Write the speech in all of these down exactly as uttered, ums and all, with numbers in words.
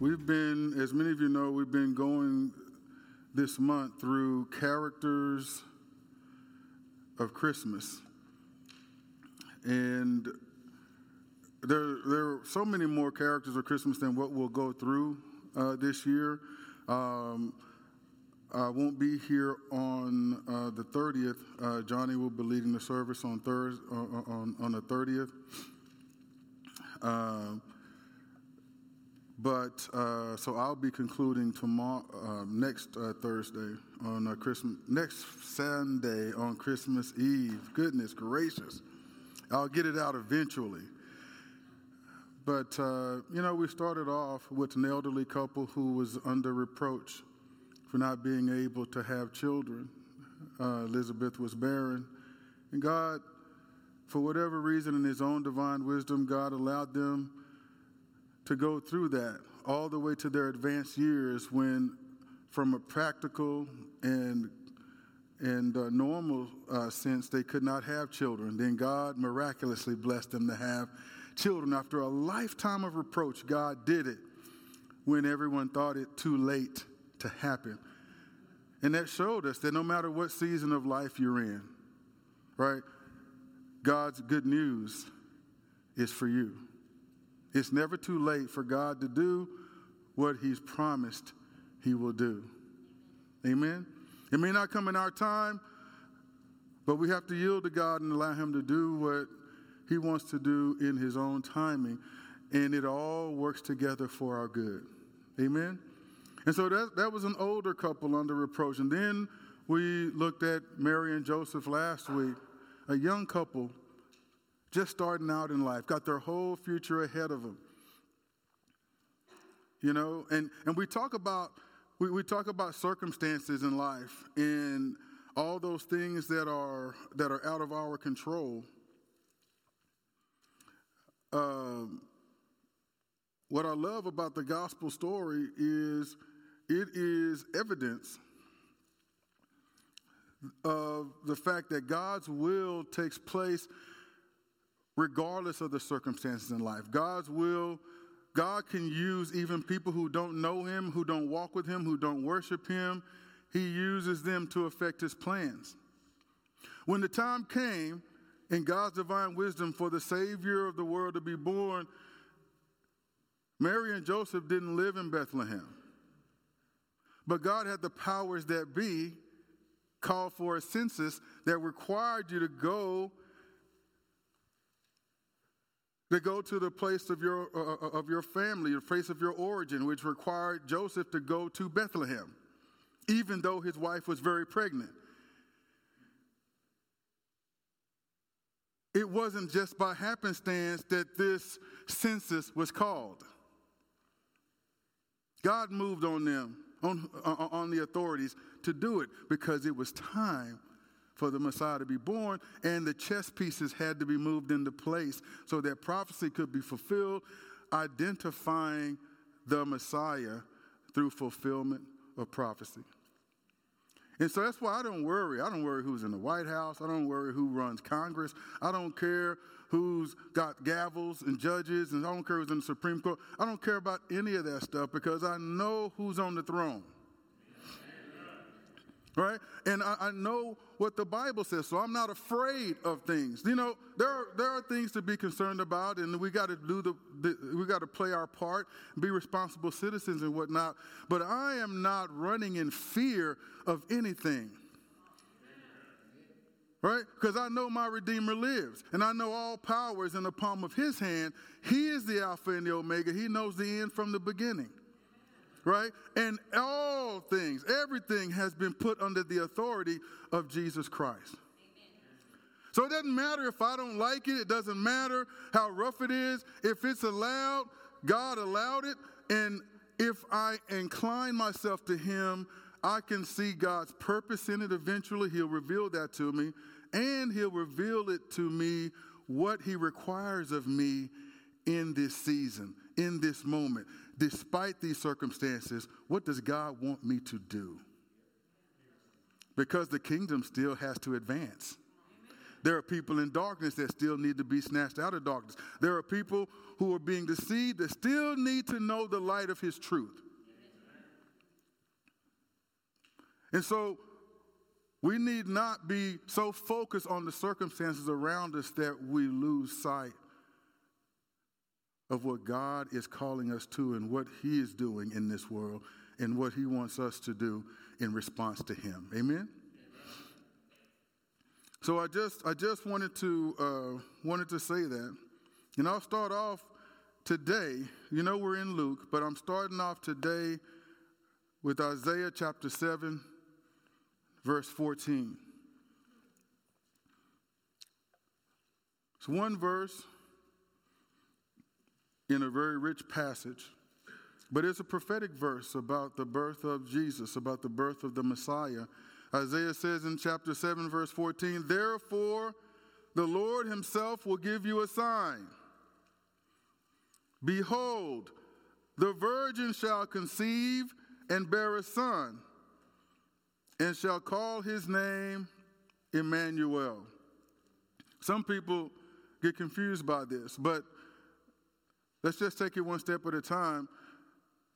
We've been, as many of you know, we've been going this month through characters of Christmas. And there, there are so many more characters of Christmas than what we'll go through uh, this year. Um, I won't be here on uh, the thirtieth. Uh, Johnny will be leading the service on Thursday, on, on the thirtieth. Uh, but uh, so I'll be concluding tomorrow, uh, next uh, Thursday on uh, Christmas, next Sunday on Christmas Eve. Goodness gracious! I'll get it out eventually. But uh, you know, we started off with an elderly couple who was under reproach for not being able to have children. Uh, Elizabeth was barren. And God, for whatever reason, in his own divine wisdom, God allowed them to go through that all the way to their advanced years when, from a practical and and uh, normal uh, sense, they could not have children. Then God miraculously blessed them to have children. After a lifetime of reproach, God did it when everyone thought it too late to happen. And that showed us that no matter what season of life you're in, right, God's good news is for you. It's never too late for God to do what he's promised he will do. Amen? It may not come in our time, but we have to yield to God and allow him to do what he wants to do in his own timing. And it all works together for our good. Amen? And so that, that was an older couple under reproach. And then we looked at Mary and Joseph last week, a young couple just starting out in life, got their whole future ahead of them. You know, and, and we talk about we, we talk about circumstances in life and all those things that are that are out of our control. Um, what I love about the gospel story is it is evidence of the fact that God's will takes place regardless of the circumstances in life. God's will, God can use even people who don't know him, who don't walk with him, who don't worship him. He uses them to affect his plans. When the time came in God's divine wisdom for the Savior of the world to be born, Mary and Joseph didn't live in Bethlehem. But God had the powers that be call for a census that required you to go to go to the place of your uh, of your family, the place of your origin, which required Joseph to go to Bethlehem, even though his wife was very pregnant. It wasn't just by happenstance that this census was called. God moved on them, on, on the authorities, to do it because it was time for the Messiah to be born, and the chess pieces had to be moved into place so that prophecy could be fulfilled, identifying the Messiah through fulfillment of prophecy. And so that's why I don't worry. I don't worry who's in the White House. I don't worry who runs Congress. I don't care who's got gavels and judges, and I don't care who's in the Supreme Court. I don't care about any of that stuff because I know who's on the throne. Right? And I, I know what the Bible says, so I'm not afraid of things. You know, there are, there are things to be concerned about, and we got to do the, the we got to play our part, be responsible citizens and whatnot. But I am not running in fear of anything, right? Because I know my Redeemer lives, and I know all power is in the palm of his hand. He is the Alpha and the Omega. He knows the end from the beginning. Right? And all things, everything has been put under the authority of Jesus Christ. Amen. So it doesn't matter if I don't like it. It doesn't matter how rough it is. If it's allowed, God allowed it. And if I incline myself to him, I can see God's purpose in it eventually. He'll reveal that to me. And he'll reveal it to me what he requires of me in this season, in this moment. Despite these circumstances, what does God want me to do? Because the kingdom still has to advance. There are people in darkness that still need to be snatched out of darkness. There are people who are being deceived that still need to know the light of his truth. And so we need not be so focused on the circumstances around us that we lose sight of what God is calling us to and what he is doing in this world and what he wants us to do in response to him. Amen? So I just I just wanted to uh, wanted to say that. And I'll start off today. You know we're in Luke, but I'm starting off today with Isaiah chapter seven, verse fourteen. It's one verse in a very rich passage, but it's a prophetic verse about the birth of Jesus, about the birth of the Messiah. Isaiah says in chapter seven, verse fourteen, "Therefore the Lord himself will give you a sign. Behold, the virgin shall conceive and bear a son, and shall call his name Emmanuel." Some people get confused by this, but let's just take it one step at a time.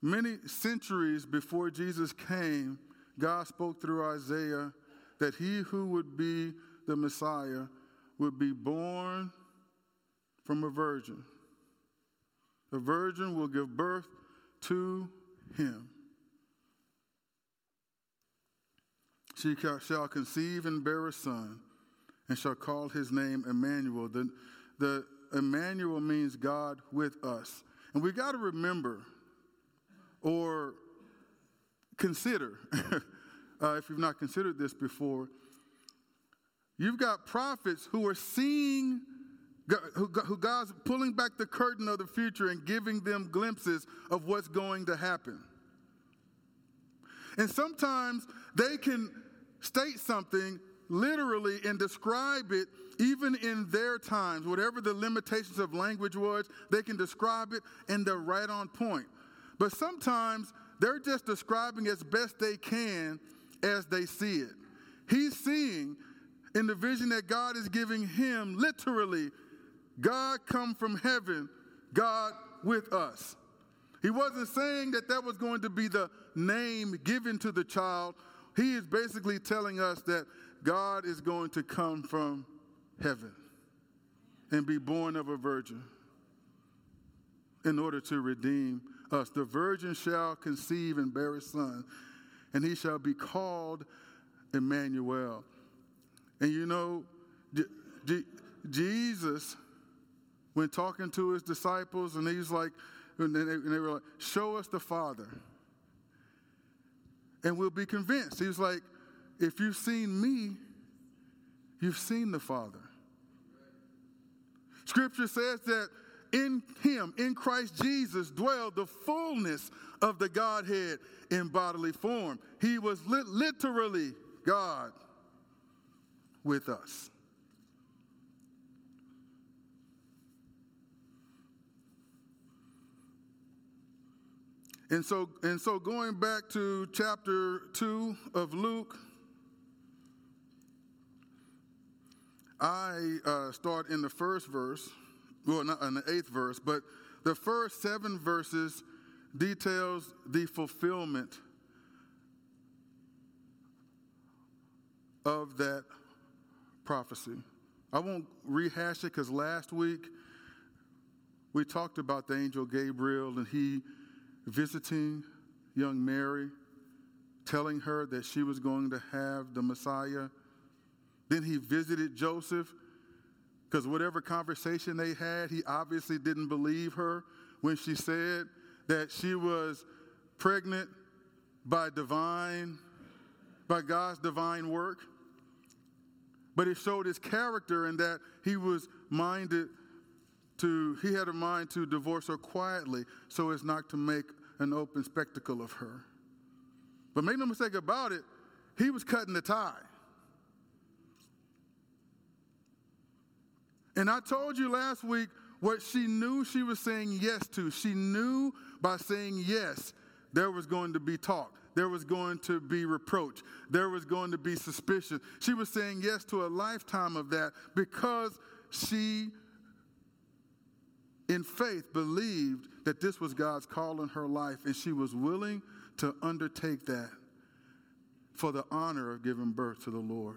Many centuries before Jesus came, God spoke through Isaiah that he who would be the Messiah would be born from a virgin. A virgin will give birth to him. She shall conceive and bear a son, and shall call his name Emmanuel. The, the Emmanuel means God with us. And we got to remember or consider, uh, if you've not considered this before, you've got prophets who are seeing, who, who God's pulling back the curtain of the future and giving them glimpses of what's going to happen. And sometimes they can state something literally and describe it even in their times. Whatever the limitations of language was, they can describe it and they're right on point. But sometimes they're just describing as best they can as they see it. He's seeing in the vision that God is giving him literally, God come from heaven, God with us. He wasn't saying that that was going to be the name given to the child. He is basically telling us that God is going to come from heaven and be born of a virgin in order to redeem us. The virgin shall conceive and bear a son, and he shall be called Emmanuel. And you know, D- D- Jesus, when talking to his disciples, and he's like, And they, and they were like, "Show us the Father, and we'll be convinced." He was like, "If you've seen me, you've seen the Father." Right. Scripture says that in him, in Christ Jesus, dwelled the fullness of the Godhead in bodily form. He was lit- literally God with us. And so, and so going back to chapter two of Luke, I uh, start in the first verse, well, not in the eighth verse, but the first seven verses details the fulfillment of that prophecy. I won't rehash it because last week we talked about the angel Gabriel and he visiting young Mary, telling her that she was going to have the Messiah. Then he visited Joseph, because whatever conversation they had, he obviously didn't believe her when she said that she was pregnant by divine, by God's divine work. But it showed his character in that he was minded To, he had a mind to divorce her quietly so as not to make an open spectacle of her. But make no mistake about it, he was cutting the tie. And I told you last week what she knew she was saying yes to. She knew by saying yes, there was going to be talk. there was going to be reproach. There was going to be suspicion. She was saying yes to a lifetime of that because she, in faith, believed that this was God's call in her life, and she was willing to undertake that for the honor of giving birth to the Lord.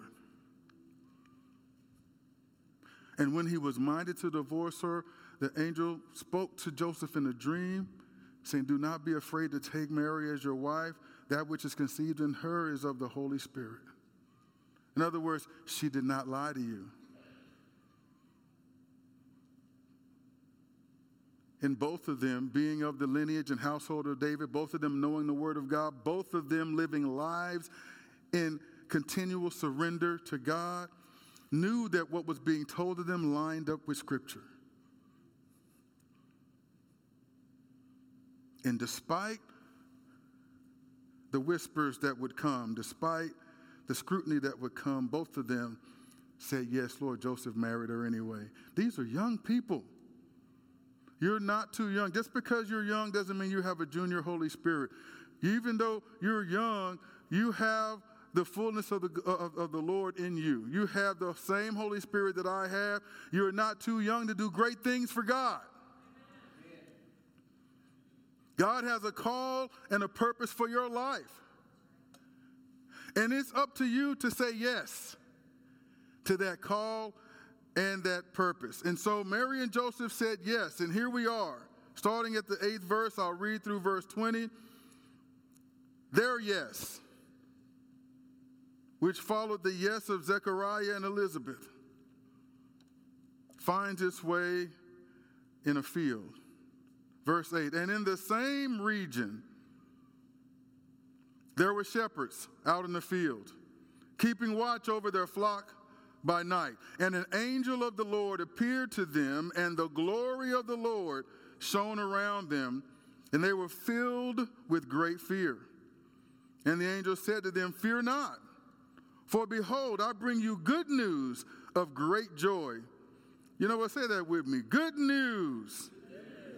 And when he was minded to divorce her, the angel spoke to Joseph in a dream, saying, "Do not be afraid to take Mary as your wife. That which is conceived in her is of the Holy Spirit." In other words, she did not lie to you. In both of them, being of the lineage and household of David, both of them knowing the word of God, both of them living lives in continual surrender to God, knew that what was being told to them lined up with Scripture. And despite the whispers that would come, despite the scrutiny that would come, both of them said, "Yes, Lord." Joseph married her anyway. These are young people. You're not too young. Just because you're young doesn't mean you have a junior Holy Spirit. Even though you're young, you have the fullness of the, of, of the Lord in you. You have the same Holy Spirit that I have. You're not too young to do great things for God. God has a call and a purpose for your life. And it's up to you to say yes to that call and that purpose. And so Mary and Joseph said yes, and here we are. Starting at the eighth verse, I'll read through verse twenty. Their yes, which followed the yes of Zechariah and Elizabeth, finds its way in a field. Verse eight, and in the same region there were shepherds out in the field, keeping watch over their flock by night. And an angel of the Lord appeared to them, and the glory of the Lord shone around them, and they were filled with great fear. And the angel said to them, "Fear not, for behold, I bring you good news of great joy." You know what? Say that with me. Good news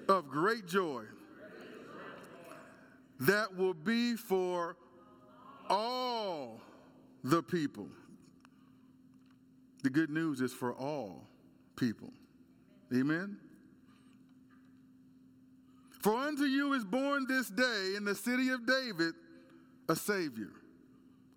of great joy that will be for all the people. The good news is for all people. Amen. For unto you is born this day in the city of David a Savior,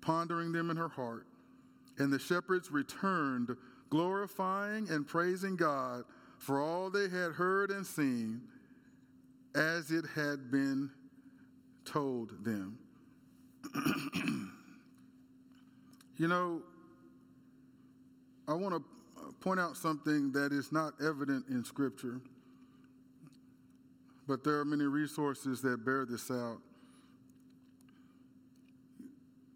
pondering them in her heart. And the shepherds returned, glorifying and praising God for all they had heard and seen, as it had been told them. You know, I want to point out something that is not evident in Scripture, but there are many resources that bear this out.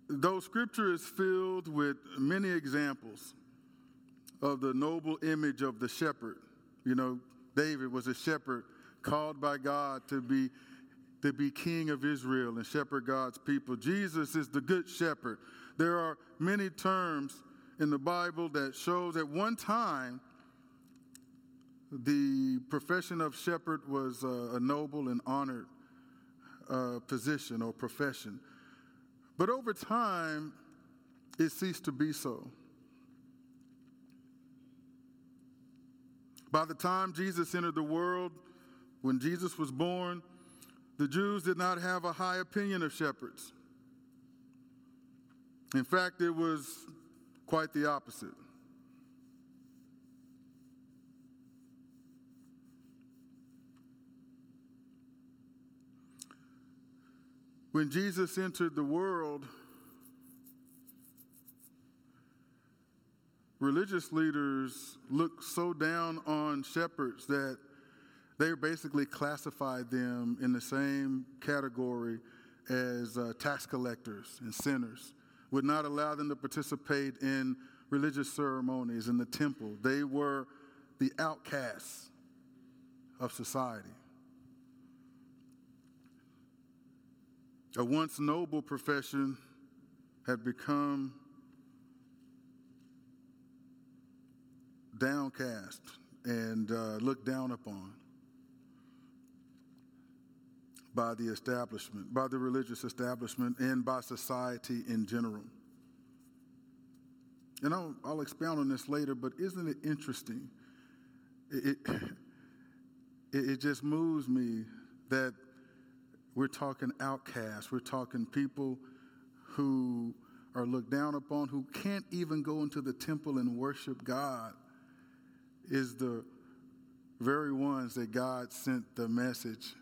Though Scripture is filled with many examples of the noble image of the shepherd. You know, David was a shepherd called by God to be, to be king of Israel and shepherd God's people. Jesus is the good shepherd. There are many terms in the Bible that shows at one time the profession of shepherd was uh, a noble and honored uh, position or profession. But over time, it ceased to be so. By the time Jesus entered the world, when Jesus was born, the Jews did not have a high opinion of shepherds. In fact, it was quite the opposite. When Jesus entered the world, religious leaders looked so down on shepherds that they basically classified them in the same category as uh, tax collectors and sinners, would not allow them to participate in religious ceremonies in the temple. They were the outcasts of society. A once noble profession had become downcast and uh, looked down upon by the establishment, by the religious establishment, and by society in general. And I'll, I'll expound on this later, but isn't it interesting? It, it, it just moves me that we're talking outcasts. We're talking people who are looked down upon, who can't even go into the temple and worship God, is the very ones that God sent the message,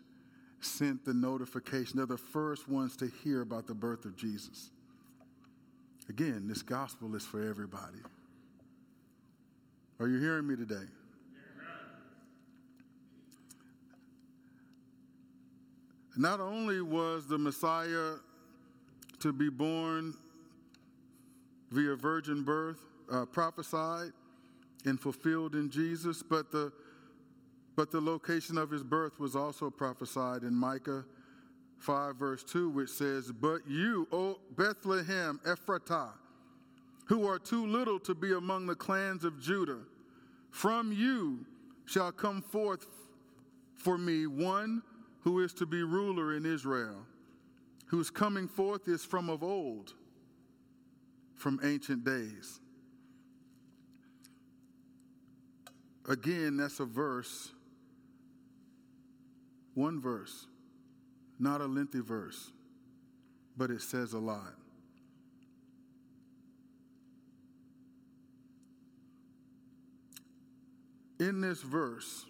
sent the notification. They're the first ones to hear about the birth of Jesus. Again, this gospel is for everybody. Are you hearing me today? Not only was the Messiah to be born via virgin birth, uh, prophesied and fulfilled in Jesus, but the but the location of his birth was also prophesied in Micah five, verse two, which says, "But you, O Bethlehem Ephratah, who are too little to be among the clans of Judah, from you shall come forth for me one who is to be ruler in Israel, whose coming forth is from of old, from ancient days." Again, that's a verse, one verse, not a lengthy verse, but it says a lot. In this verse,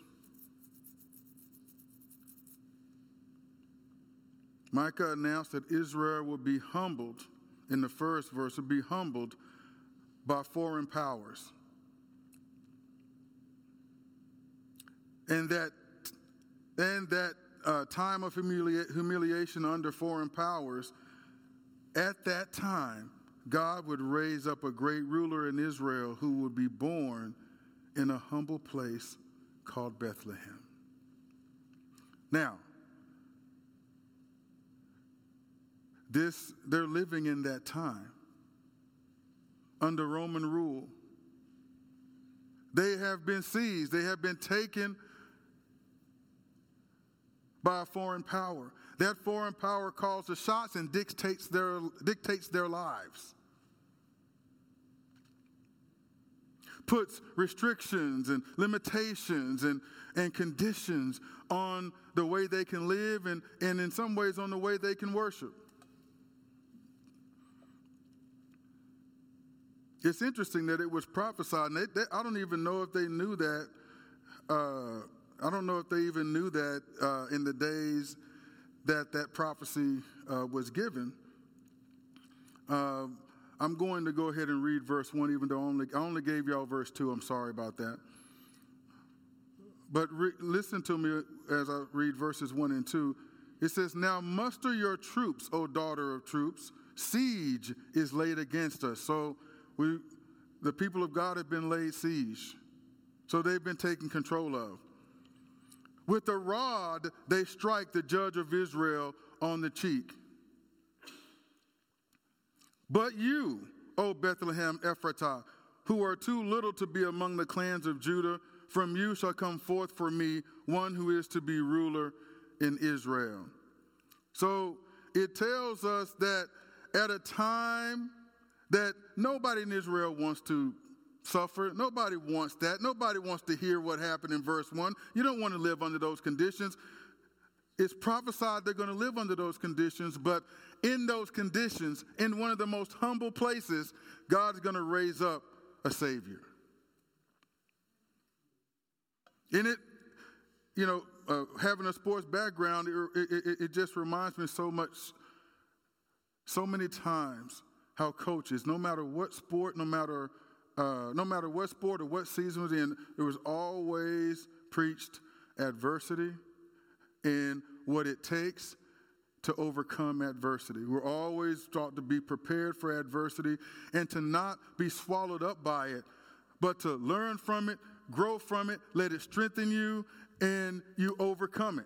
Micah announced that Israel would be humbled, in the first verse, would be humbled by foreign powers. And that, and that uh, time of humili- humiliation under foreign powers, at that time, God would raise up a great ruler in Israel who would be born in a humble place called Bethlehem. Now, This, they're living in that time under Roman rule. They have been seized. They have been taken by a foreign power. That foreign power calls the shots and dictates their, dictates their lives. Puts restrictions and limitations and, and conditions on the way they can live and, and in some ways on the way they can worship. It's interesting that it was prophesied. And they, they, I don't even know if they knew that. Uh, I don't know if they even knew that uh, in the days that that prophecy uh, was given. Uh, I'm going to go ahead and read verse one, even though only, I only gave y'all verse two. I'm sorry about that. But re- listen to me as I read verses one and two. It says, "Now muster your troops, O daughter of troops. Siege is laid against us." So We, the people of God have been laid siege, so they've been taken control of. "With a rod they strike the judge of Israel on the cheek. But you, O Bethlehem Ephratah, who are too little to be among the clans of Judah, from you shall come forth for me one who is to be ruler in Israel." So it tells us that at a time that nobody in Israel wants to suffer. Nobody wants that. Nobody wants to hear what happened in verse one. You don't want to live under those conditions. It's prophesied they're going to live under those conditions, but in those conditions, in one of the most humble places, God's going to raise up a Savior. In it, you know, uh, having a sports background, it, it, it just reminds me so much, so many times how coaches, no matter what sport, no matter uh, no matter what sport or what season was in, it was always preached adversity and what it takes to overcome adversity. We're always taught to be prepared for adversity and to not be swallowed up by it, but to learn from it, grow from it, let it strengthen you, and you overcome it.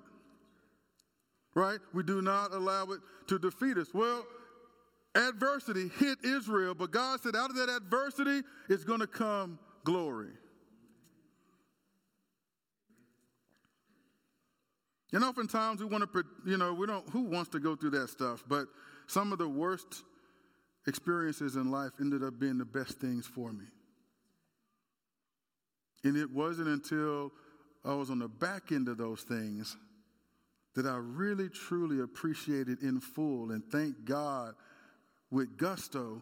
Right? We do not allow it to defeat us. Well, adversity hit Israel, but God said out of that adversity is going to come glory. And oftentimes we want to, you know, we don't, who wants to go through that stuff? But some of the worst experiences in life ended up being the best things for me. And it wasn't until I was on the back end of those things that I really, truly appreciated in full and thanked God with gusto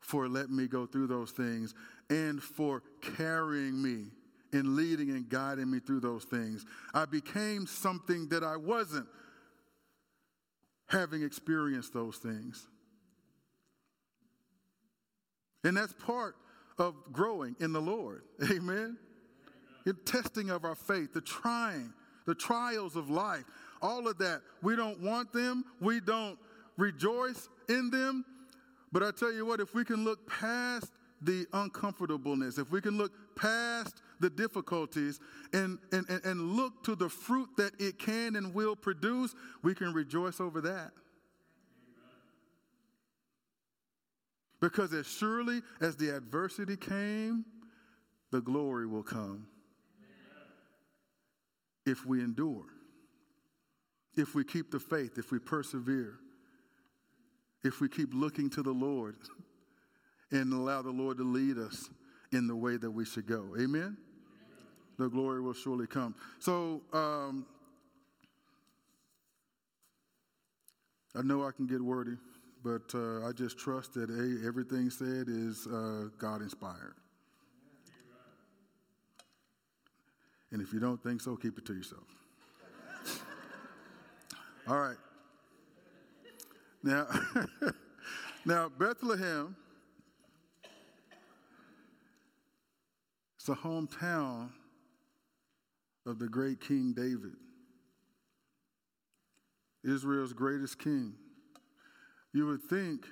for letting me go through those things and for carrying me and leading and guiding me through those things. I became something that I wasn't, having experienced those things. And that's part of growing in the Lord. Amen? The testing of our faith, the trying, the trials of life, all of that. We don't want them. We don't rejoice in them. But I tell you what, if we can look past the uncomfortableness, if we can look past the difficulties and, and, and look to the fruit that it can and will produce, we can rejoice over that. Amen. Because as surely as the adversity came, the glory will come. Amen. If we endure, if we keep the faith, if we persevere, if we keep looking to the Lord and allow the Lord to lead us in the way that we should go. Amen? The glory will surely come. So, um, I know I can get wordy, but uh, I just trust that hey, everything said is uh, God-inspired. And if you don't think so, keep it to yourself. All right. Now, now Bethlehem, the hometown of the great King David, Israel's greatest king. You would think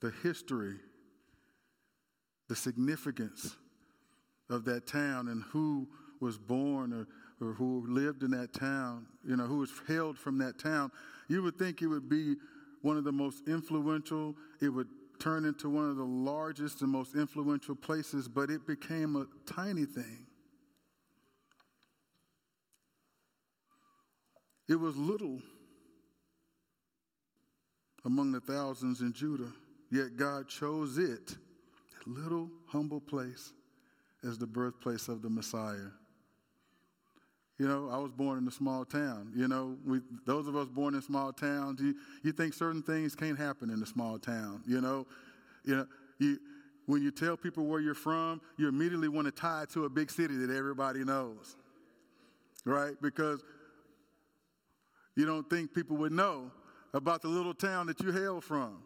the history, the significance of that town and who was born or, or who lived in that town, you know, who was hailed from that town, you would think it would be one of the most influential, it would turned into one of the largest and most influential places, but it became a tiny thing. It was little among the thousands in Judah, yet God chose it, that little humble place, as the birthplace of the Messiah. You know, I was born in a small town. You know, we, those of us born in small towns, you, you think certain things can't happen in a small town. You know, you know, you, when you tell people where you're from, you immediately want to tie it to a big city that everybody knows, right? Because you don't think people would know about the little town that you hail from,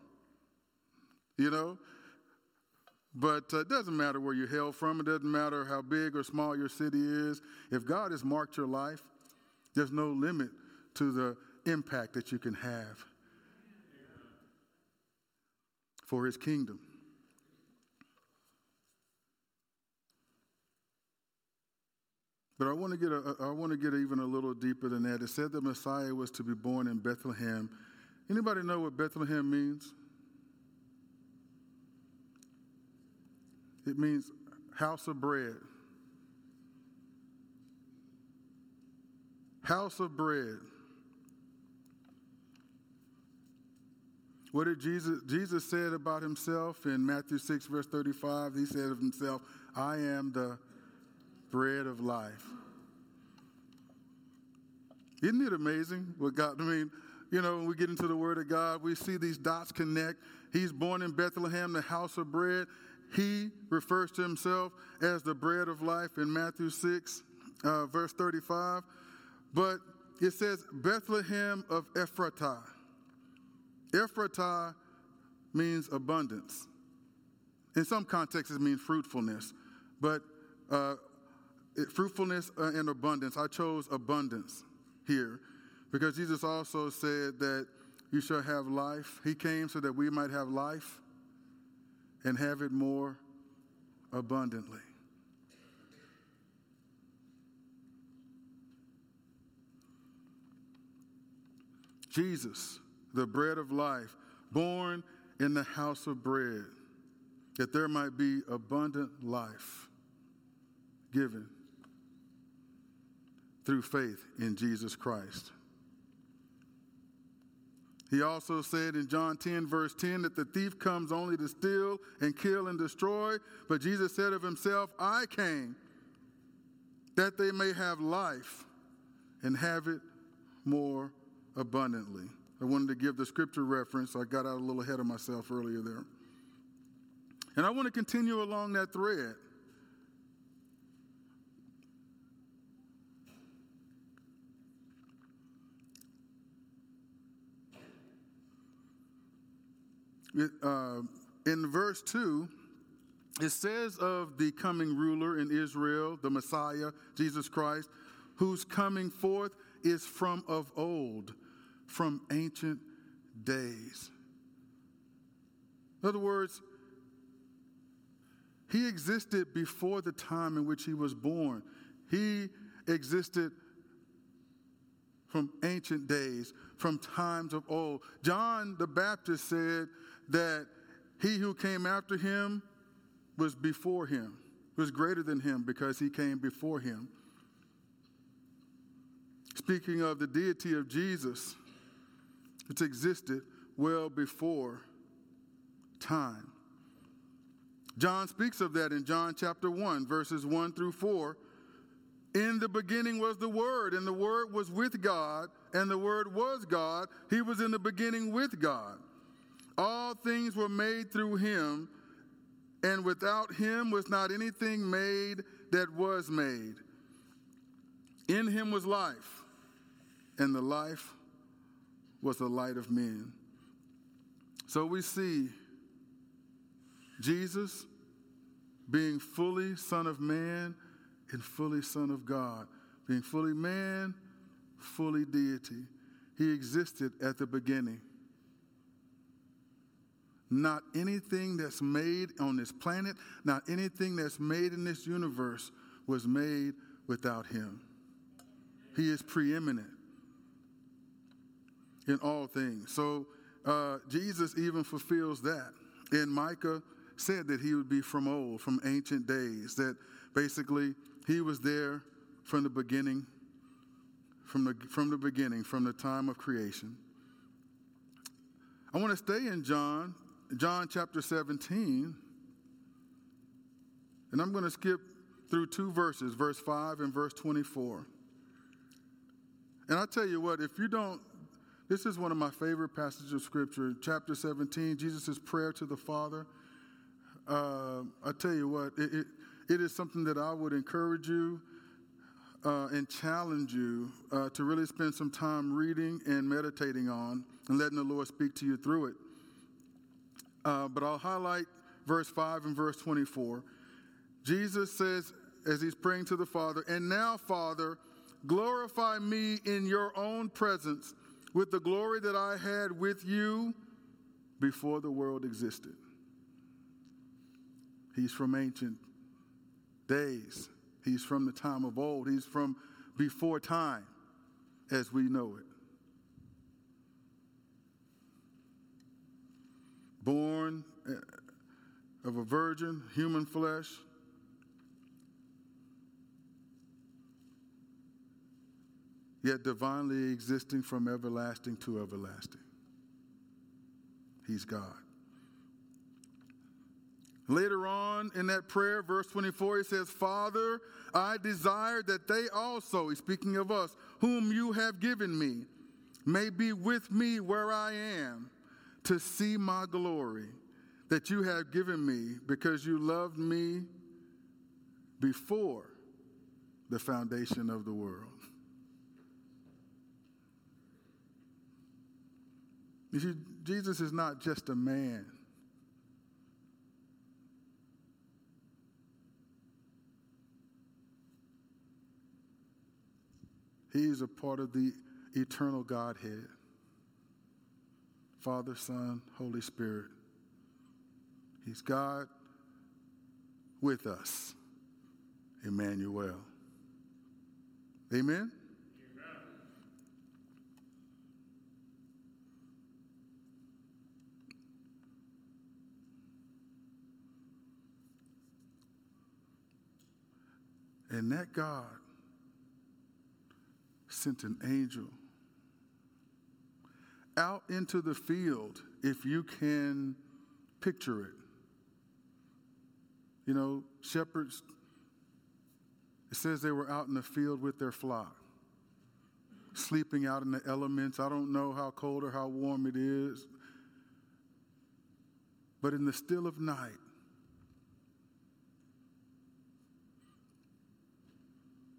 you know? But uh, it doesn't matter where you're hailed from. It doesn't matter how big or small your city is. If God has marked your life, there's no limit to the impact that you can have for his kingdom. But I want to get a, I want to get even a little deeper than that. It said the Messiah was to be born in Bethlehem. Anybody know what Bethlehem means? It means house of bread. House of bread. What did Jesus, Jesus said about himself in Matthew six, verse thirty-five? He said of himself, I am the bread of life. Isn't it amazing what God, I mean, you know, when we get into the Word of God, we see these dots connect. He's born in Bethlehem, the house of bread. He refers to himself as the bread of life in Matthew six, uh, verse thirty-five. But it says Bethlehem of Ephratah. Ephratah means abundance. In some contexts, it means fruitfulness. But uh, it, fruitfulness and abundance, I chose abundance here because Jesus also said that you shall have life. He came so that we might have life and have it more abundantly. Jesus, the bread of life, born in the house of bread, that there might be abundant life given through faith in Jesus Christ. He also said in John ten, verse ten, that the thief comes only to steal and kill and destroy. But Jesus said of himself, I came that they may have life and have it more abundantly. I wanted to give the scripture reference. I got out a little ahead of myself earlier there. And I want to continue along that thread. It, uh, in verse two, it says of the coming ruler in Israel, the Messiah, Jesus Christ, whose coming forth is from of old, from ancient days. In other words, he existed before the time in which he was born. He existed from ancient days, from times of old. John the Baptist said that he who came after him was before him, was greater than him because he came before him. Speaking of the deity of Jesus, it existed well before time. John speaks of that in John chapter one, verses one through four. In the beginning was the Word, and the Word was with God, and the Word was God. He was in the beginning with God. All things were made through him, and without him was not anything made that was made. In him was life, and the life was the light of men. So we see Jesus being fully Son of Man and fully Son of God, being fully man, fully deity. He existed at the beginning. Not anything that's made on this planet, not anything that's made in this universe was made without him. He is preeminent in all things. So uh, Jesus even fulfills that. And Micah said that he would be from old, from ancient days, that basically he was there from the beginning, from the from the beginning, from the time of creation. I want to stay in John, John chapter seventeen, and I'm going to skip through two verses, verse five and verse twenty-four. And I tell you what, if you don't, this is one of my favorite passages of Scripture, chapter seventeen, Jesus' prayer to the Father. Uh, I tell you what, it, it It is something that I would encourage you uh, and challenge you uh, to really spend some time reading and meditating on and letting the Lord speak to you through it. Uh, but I'll highlight verse five and verse twenty-four. Jesus says, as he's praying to the Father, and now, Father, glorify me in your own presence with the glory that I had with you before the world existed. He's from ancient days. He's from the time of old. He's from before time as we know it. Born of a virgin, human flesh. Yet divinely existing from everlasting to everlasting. He's God. Later on in that prayer, verse twenty-four, he says, Father, I desire that they also, he's speaking of us, whom you have given me, may be with me where I am to see my glory that you have given me because you loved me before the foundation of the world. You see, Jesus is not just a man. He is a part of the eternal Godhead. Father, Son, Holy Spirit. He's God with us. Emmanuel. Amen? Amen. And that God sent an angel out into the field, if you can picture it. You know, shepherds, it says they were out in the field with their flock, sleeping out in the elements. I don't know how cold or how warm it is. But in the still of night,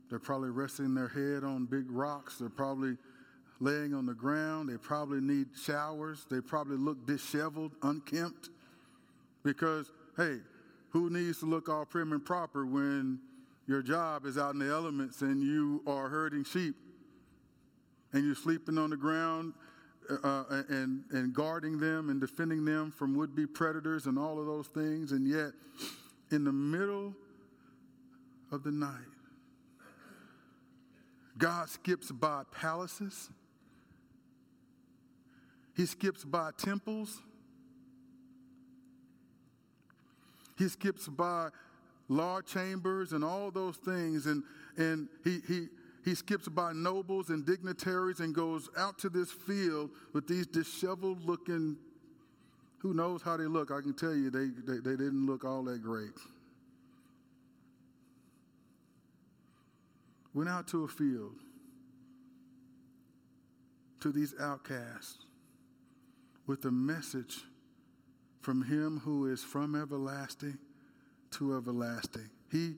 they're probably resting their head on big rocks. They're probably laying on the ground. They probably need showers. They probably look disheveled, unkempt. Because, hey, who needs to look all prim and proper when your job is out in the elements and you are herding sheep and you're sleeping on the ground uh, and, and guarding them and defending them from would-be predators and all of those things. And yet, in the middle of the night, God skips by palaces. He skips by temples. He skips by large chambers and all those things. And, and he, he, he skips by nobles and dignitaries and goes out to this field with these disheveled looking, who knows how they look. I can tell you they, they, they didn't look all that great. Went out to a field, to these outcasts, with a message from him who is from everlasting to everlasting. He,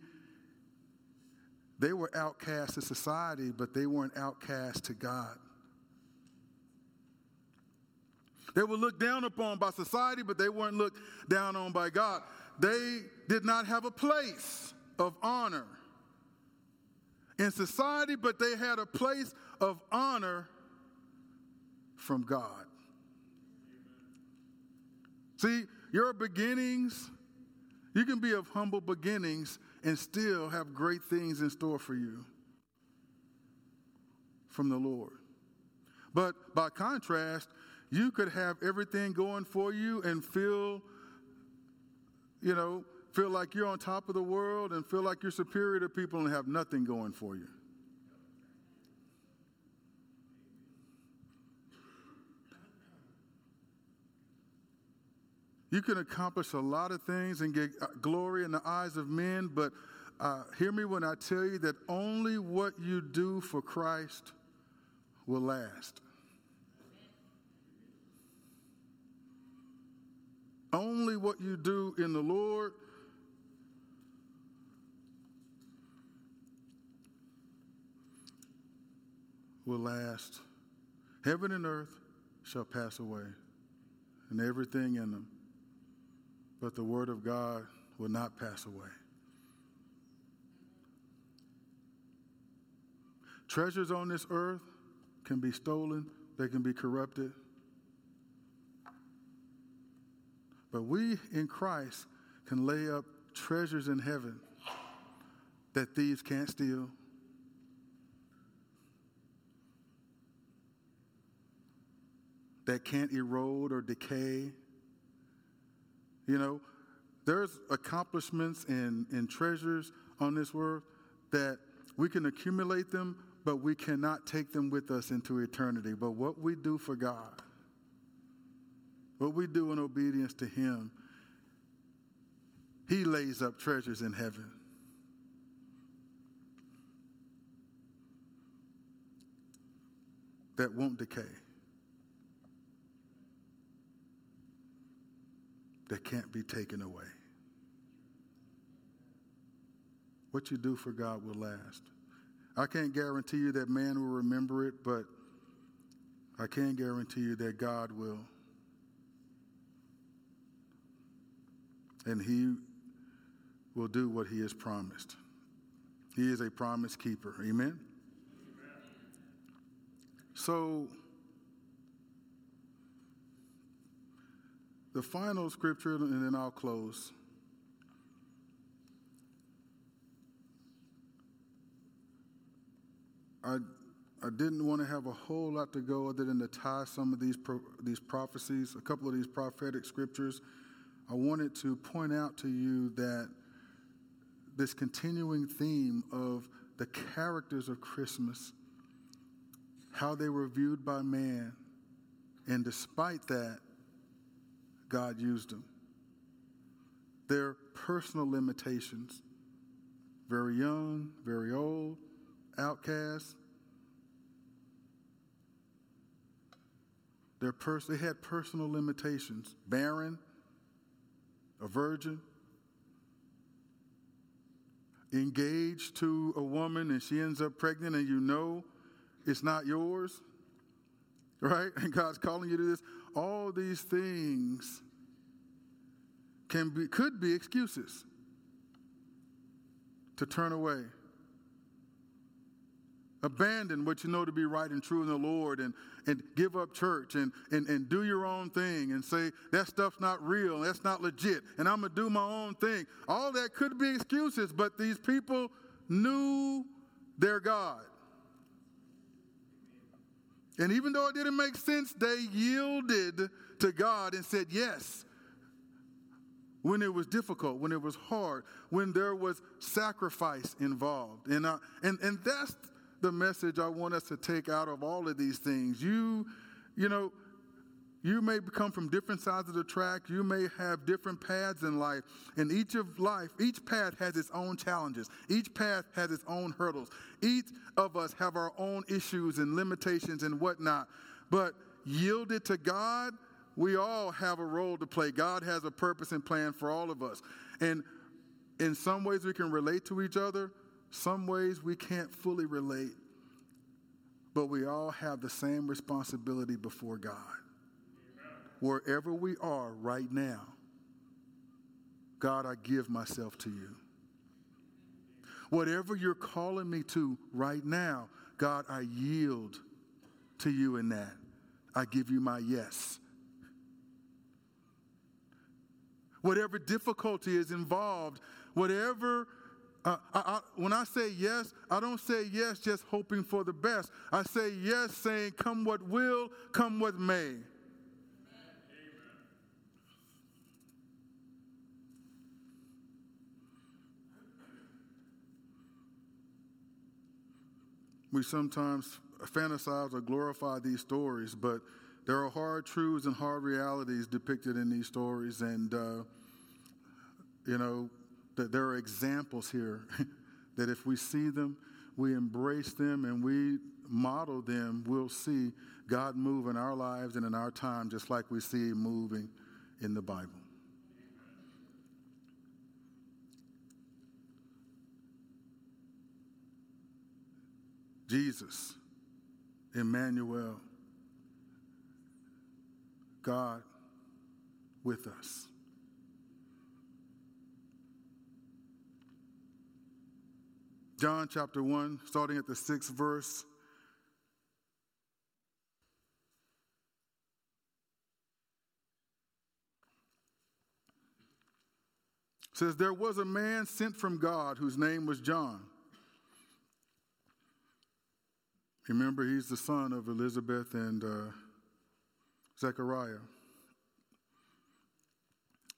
they were outcasts to society, but they weren't outcasts to God. They were looked down upon by society, but they weren't looked down on by God. They did not have a place of honor in society, but they had a place of honor from God. See, your beginnings, you can be of humble beginnings and still have great things in store for you from the Lord. But by contrast, you could have everything going for you and feel, you know, feel like you're on top of the world and feel like you're superior to people and have nothing going for you. You can accomplish a lot of things and get glory in the eyes of men, but uh, hear me when I tell you that only what you do for Christ will last. Only what you do in the Lord will last. Heaven and earth shall pass away, and everything in them, but the word of God will not pass away. Treasures on this earth can be stolen, they can be corrupted, but we in Christ can lay up treasures in heaven that thieves can't steal. That can't erode or decay. You know, there's accomplishments and, and treasures on this world that we can accumulate them, but we cannot take them with us into eternity. But what we do for God, what we do in obedience to him, he lays up treasures in heaven. that won't decay, that can't be taken away. What you do for God will last. I can't guarantee you that man will remember it, but I can guarantee you that God will. And he will do what he has promised. He is a promise keeper. Amen? Amen. So, the final scripture, and then I'll close. I I didn't want to have a whole lot to go other than to tie some of these pro, these prophecies, a couple of these prophetic scriptures. I wanted to point out to you that this continuing theme of the characters of Christmas, how they were viewed by man, and despite that, God used them. Their personal limitations, very young, very old, outcasts. Their pers- they had personal limitations, barren, a virgin, engaged to a woman and she ends up pregnant and you know it's not yours, right? And God's calling you to this. All these things can be, could be excuses to turn away. Abandon what you know to be right and true in the Lord and, and give up church and, and, and do your own thing and say, that stuff's not real, that's not legit, and I'm going to do my own thing. All that could be excuses, but these people knew their God. And even though it didn't make sense, they yielded to God and said yes. When it was difficult, when it was hard, when there was sacrifice involved. And I, and, and that's the message I want us to take out of all of these things. You, you know, you may come from different sides of the track. You may have different paths in life. And each of life, each path has its own challenges. Each path has its own hurdles. Each of us have our own issues and limitations and whatnot. But yielded to God, we all have a role to play. God has a purpose and plan for all of us. And in some ways we can relate to each other. Some ways we can't fully relate, but we all have the same responsibility before God. Wherever we are right now, God, I give myself to you. Whatever you're calling me to right now, God, I yield to you in that. I give you my yes. Whatever difficulty is involved, whatever Uh, I, I, when I say yes, I don't say yes just hoping for the best. I say yes saying, come what will, come what may. Amen. We sometimes fantasize or glorify these stories, but there are hard truths and hard realities depicted in these stories. And, uh, you know, that there are examples here that if we see them, we embrace them, and we model them, we'll see God move in our lives and in our time just like we see him moving in the Bible. Jesus, Emmanuel, God with us. John chapter one, starting at the sixth verse. It says, there was a man sent from God whose name was John. Remember, he's the son of Elizabeth and uh, Zechariah.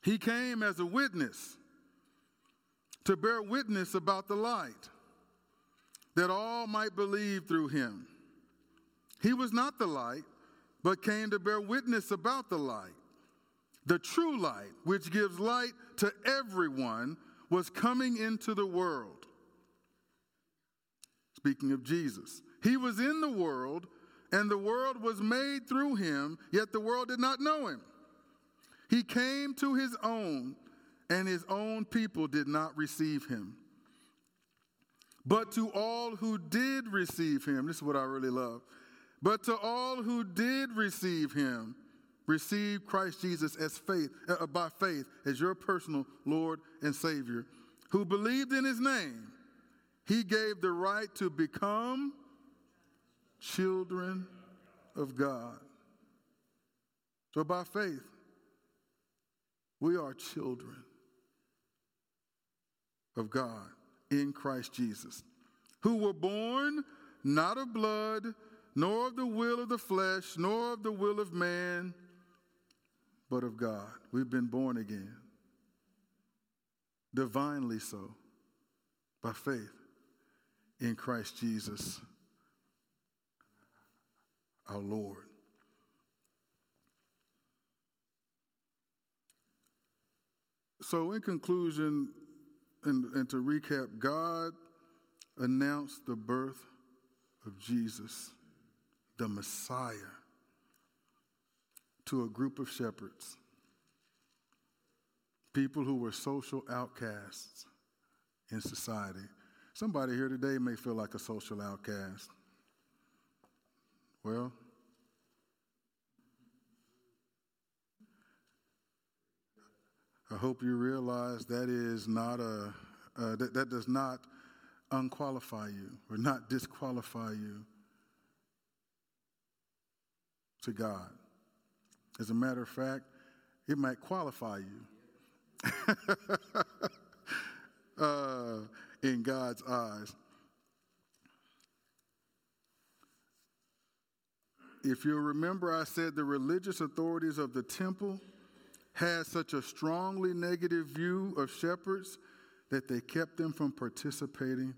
He came as a witness to bear witness about the light, that all might believe through him. He was not the light, but came to bear witness about the light. The true light, which gives light to everyone, was coming into the world. Speaking of Jesus, he was in the world, And the world was made through him, yet the world did not know him. He came to his own, and his own people did not receive him. But to all who did receive him, this is what I really love. But to all who did receive him, receive Christ Jesus as faith, uh, by faith as your personal Lord and Savior, who believed in his name, he gave the right to become children of God. So by faith, we are children of God in Christ Jesus, who were born not of blood, nor of the will of the flesh, nor of the will of man, but of God. We've been born again, divinely so, by faith in Christ Jesus, our Lord. So in conclusion, and, and to recap, God announced the birth of Jesus, the Messiah, to a group of shepherds, people who were social outcasts in society. Somebody here today may feel like a social outcast. Well, I hope you realize that is not a uh, that, that does not unqualify you or not disqualify you to God. As a matter of fact, it might qualify you uh, in God's eyes. If you'll remember, I said the religious authorities of the temple had such a strongly negative view of shepherds that they kept them from participating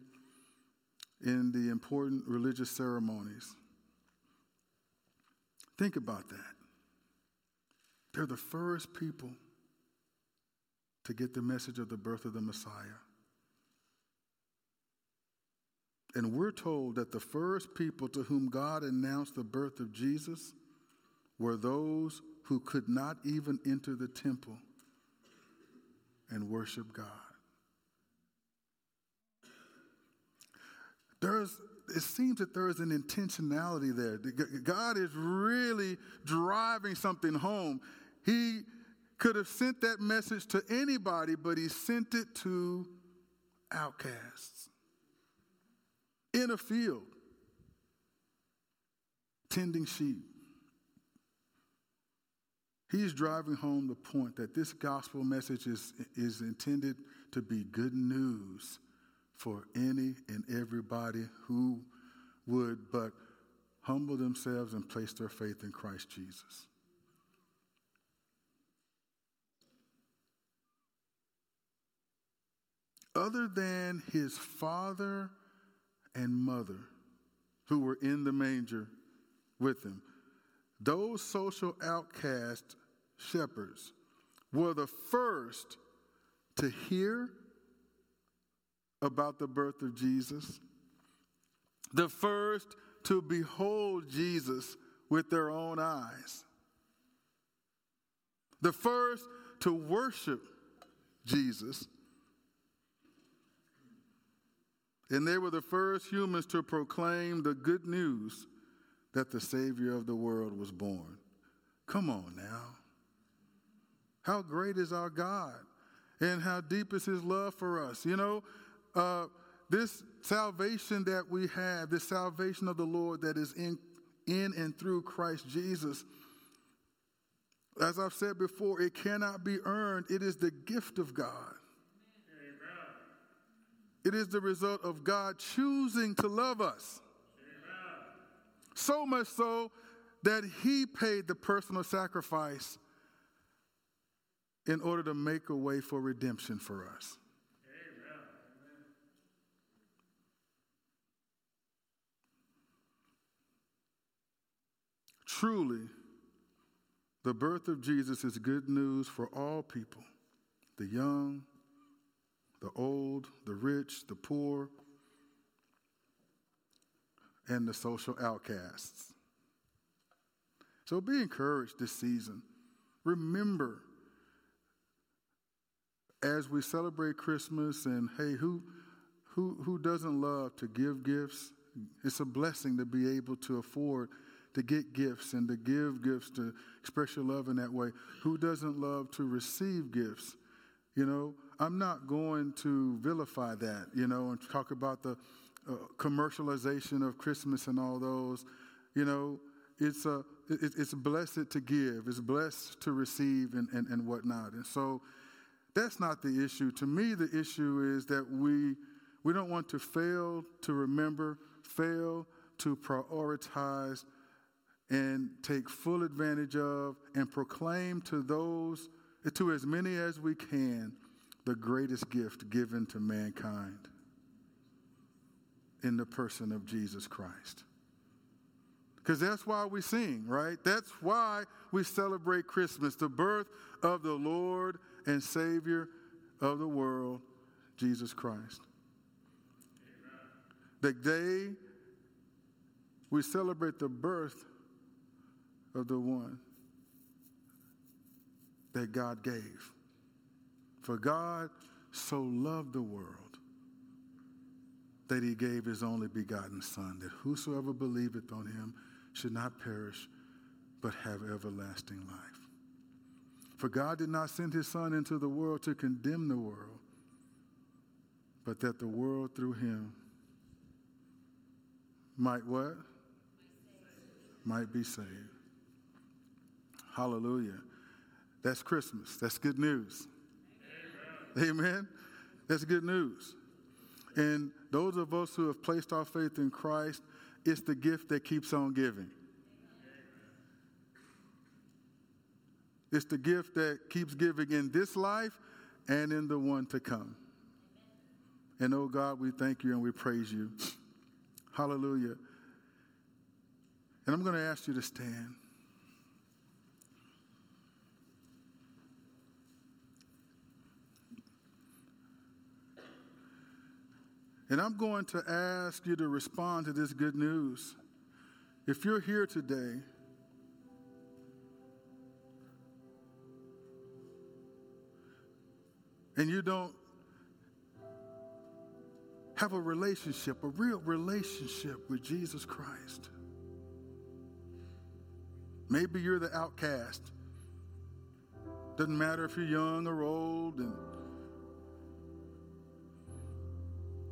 in the important religious ceremonies. Think about that. They're the first people to get the message of the birth of the Messiah. And we're told that the first people to whom God announced the birth of Jesus were those who could not even enter the temple and worship God. There's, it seems that there is an intentionality there. God is really driving something home. He could have sent that message to anybody, but he sent it to outcasts in a field, tending sheep. He's driving home the point that this gospel message is, is intended to be good news for any and everybody who would but humble themselves and place their faith in Christ Jesus. Other than his father and mother, who were in the manger with him, those social outcast shepherds were the first to hear about the birth of Jesus, the first to behold Jesus with their own eyes, the first to worship Jesus, and they were the first humans to proclaim the good news that the Savior of the world was born. Come on now. How great is our God, and how deep is his love for us. You know, uh, this salvation that we have, this salvation of the Lord that is in, in and through Christ Jesus, as I've said before, it cannot be earned. It is the gift of God. It is the result of God choosing to love us. Amen. So much so that he paid the personal sacrifice in order to make a way for redemption for us. Amen. Truly, the birth of Jesus is good news for all people, the young, the old, the rich, the poor, and the social outcasts. So be encouraged this season. Remember, as we celebrate Christmas, and hey, who who who doesn't love to give gifts? It's a blessing to be able to afford to get gifts and to give gifts, to express your love in that way. Who doesn't love to receive gifts? You know, I'm not going to vilify that, you know, and talk about the uh, commercialization of Christmas and all those. You know, it's a it, it's blessed to give. It's blessed to receive and, and, and whatnot. And so that's not the issue. To me, the issue is that we we don't want to fail to remember, fail to prioritize, and take full advantage of and proclaim to those, to as many as we can, the greatest gift given to mankind in the person of Jesus Christ. Because that's why we sing, right? That's why we celebrate Christmas, the birth of the Lord and Savior of the world, Jesus Christ. Amen. The day we celebrate the birth of the one that God gave. For God so loved the world that he gave his only begotten Son, that whosoever believeth on him should not perish, but have everlasting life. For God did not send his Son into the world to condemn the world, but that the world through him might what? Might be saved. Hallelujah. That's Christmas. That's good news. Amen. Amen. That's good news. And those of us who have placed our faith in Christ, it's the gift that keeps on giving. Amen. It's the gift that keeps giving in this life and in the one to come. Amen. And oh God, we thank you and we praise you. Hallelujah. And I'm going to ask you to stand. And I'm going to ask you to respond to this good news. If you're here today and you don't have a relationship, a real relationship with Jesus Christ, maybe you're the outcast. Doesn't matter if you're young or old, and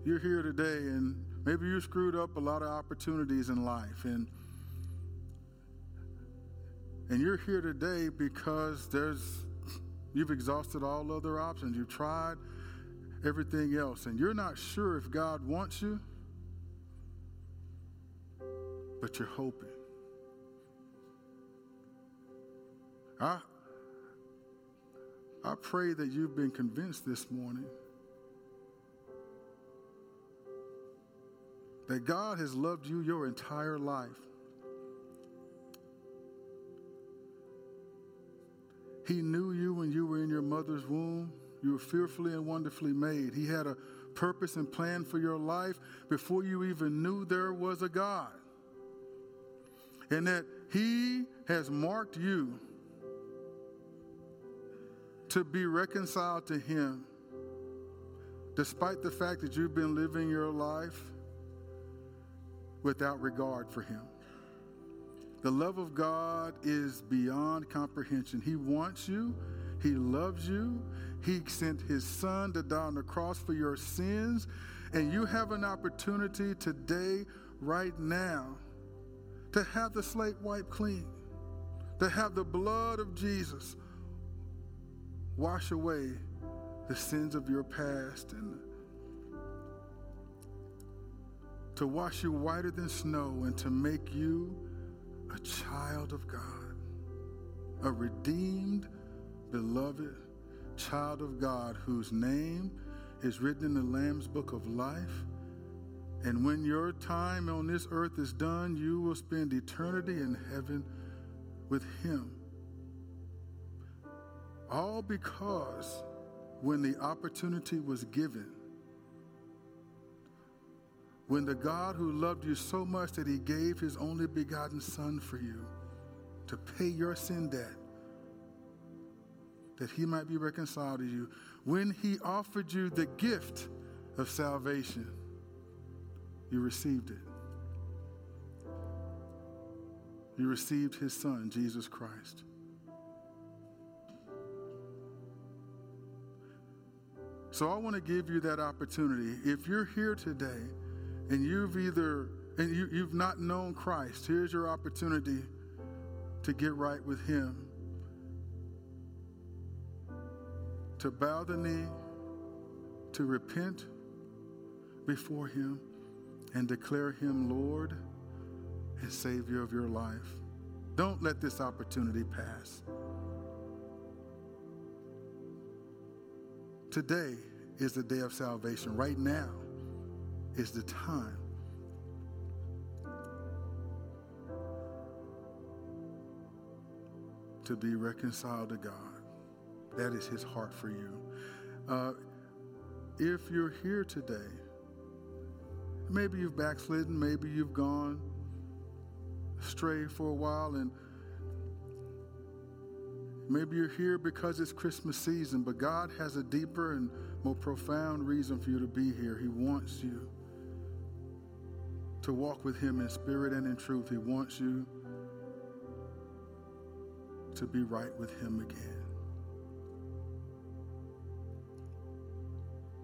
you're here today, and maybe you screwed up a lot of opportunities in life, and and you're here today because there's you've exhausted all other options. You've tried everything else, and you're not sure if God wants you, but you're hoping. I I pray that you've been convinced this morning that God has loved you your entire life. He knew you when you were in your mother's womb. You were fearfully and wonderfully made. He had a purpose and plan for your life before you even knew there was a God. And that he has marked you to be reconciled to him, despite the fact that you've been living your life without regard for him. The love of God is beyond comprehension. He wants you. He loves you. He sent his Son to die on the cross for your sins. And you have an opportunity today, right now, to have the slate wiped clean, to have the blood of Jesus wash away the sins of your past and to wash you whiter than snow, and to make you a child of God, a redeemed, beloved child of God whose name is written in the Lamb's Book of Life. And when your time on this earth is done, you will spend eternity in heaven with him. All because when the opportunity was given, when the God who loved you so much that he gave his only begotten Son for you, to pay your sin debt, that he might be reconciled to you when he offered you the gift of salvation. You received it. You received his son, Jesus Christ. So I want to give you that opportunity. If you're here today and you've either and you, you've not known Christ, here's your opportunity to get right with him. To bow the knee, to repent before him, and declare him Lord and Savior of your life. Don't let this opportunity pass. Today is the day of salvation. Right now is the time. To be reconciled to God. That is his heart for you. Uh, if you're here today, maybe you've backslidden, maybe you've gone astray for a while, and maybe you're here because it's Christmas season, but God has a deeper and more profound reason for you to be here. He wants you to walk with him in spirit and in truth. He wants you to be right with him again.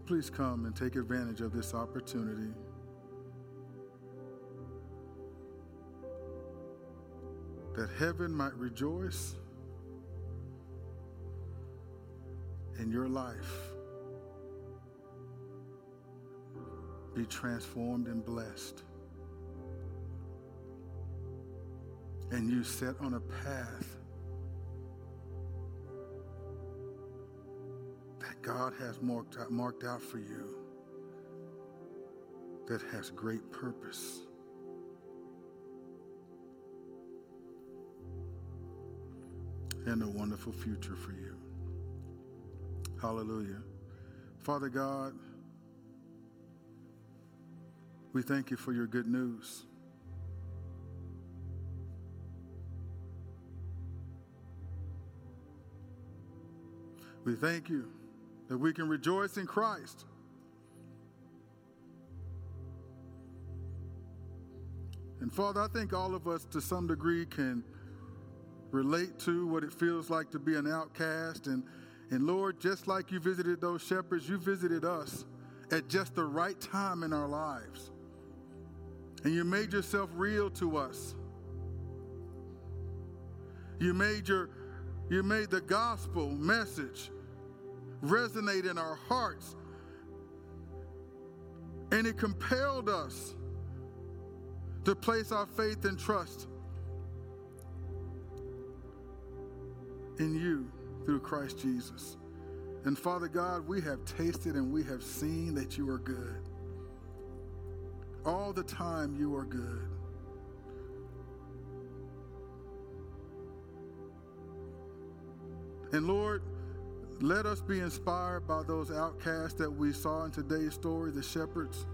Please come and take advantage of this opportunity. That heaven might rejoice and your life be transformed and blessed. And you set on a path that God has marked out, marked out for you, that has great purpose. And a wonderful future for you. Hallelujah. Father God, we thank you for your good news. We thank you that we can rejoice in Christ. And Father, I think all of us to some degree can relate to what it feels like to be an outcast. And, and Lord, just like you visited those shepherds, you visited us at just the right time in our lives. And you made yourself real to us. You made your, you made the gospel message resonate in our hearts. And it compelled us to place our faith and trust in you through Christ Jesus. And Father God, we have tasted and we have seen that you are good. All the time you are good. And Lord, let us be inspired by those outcasts that we saw in today's story, the shepherds.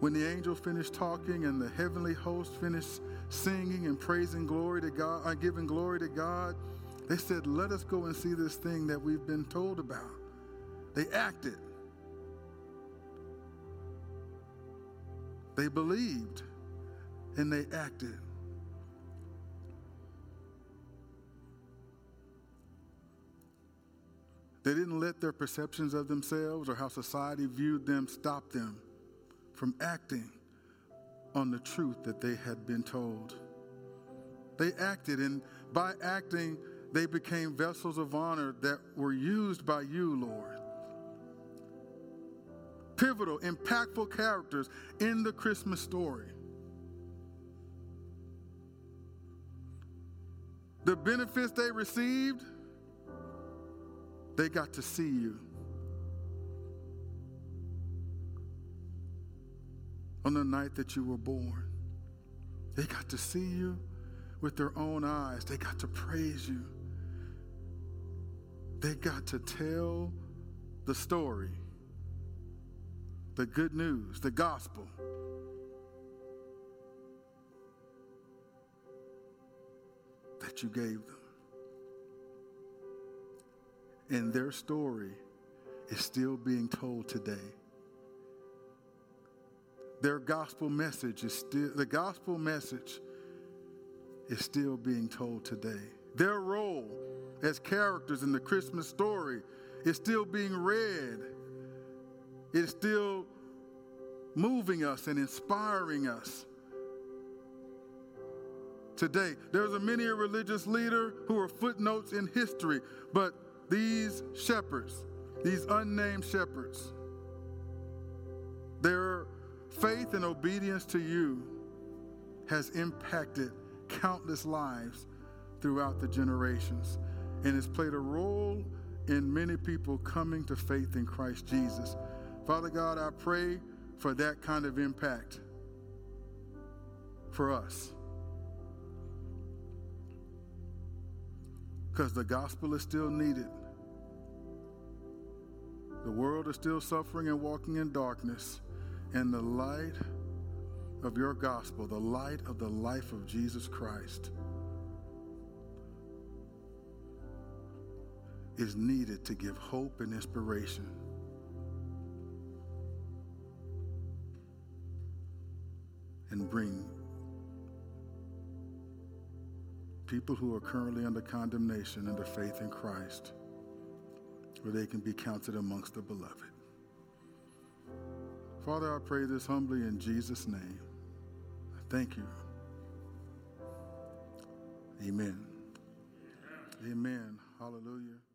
When the angels finished talking and the heavenly host finished singing and praising glory to God, uh, giving glory to God, they said, let us go and see this thing that we've been told about. They acted. They believed and they acted. They didn't let their perceptions of themselves or how society viewed them stop them from acting on the truth that they had been told. They acted, and by acting, they became vessels of honor that were used by you, Lord. Pivotal, impactful characters in the Christmas story. The benefits they received, they got to see you. On the night that you were born, they got to see you with their own eyes. They got to praise you. They got to tell the story, the good news, the gospel. that you gave them. And their story is still being told today. Their gospel message is still, the gospel message is still being told today. Their role as characters in the Christmas story is still being read. It's still moving us and inspiring us. Today, there's a many a religious leader who are footnotes in history, but these shepherds, these unnamed shepherds, their faith and obedience to you has impacted countless lives throughout the generations and has played a role in many people coming to faith in Christ Jesus. Father God, I pray for that kind of impact for us. Because the gospel is still needed. The world is still suffering and walking in darkness. And the light of your gospel, the light of the life of Jesus Christ, is needed to give hope and inspiration. And bring people who are currently under condemnation under faith in Christ, where they can be counted amongst the beloved. Father, I pray this humbly in Jesus' name. I thank you. Amen. Amen. Hallelujah.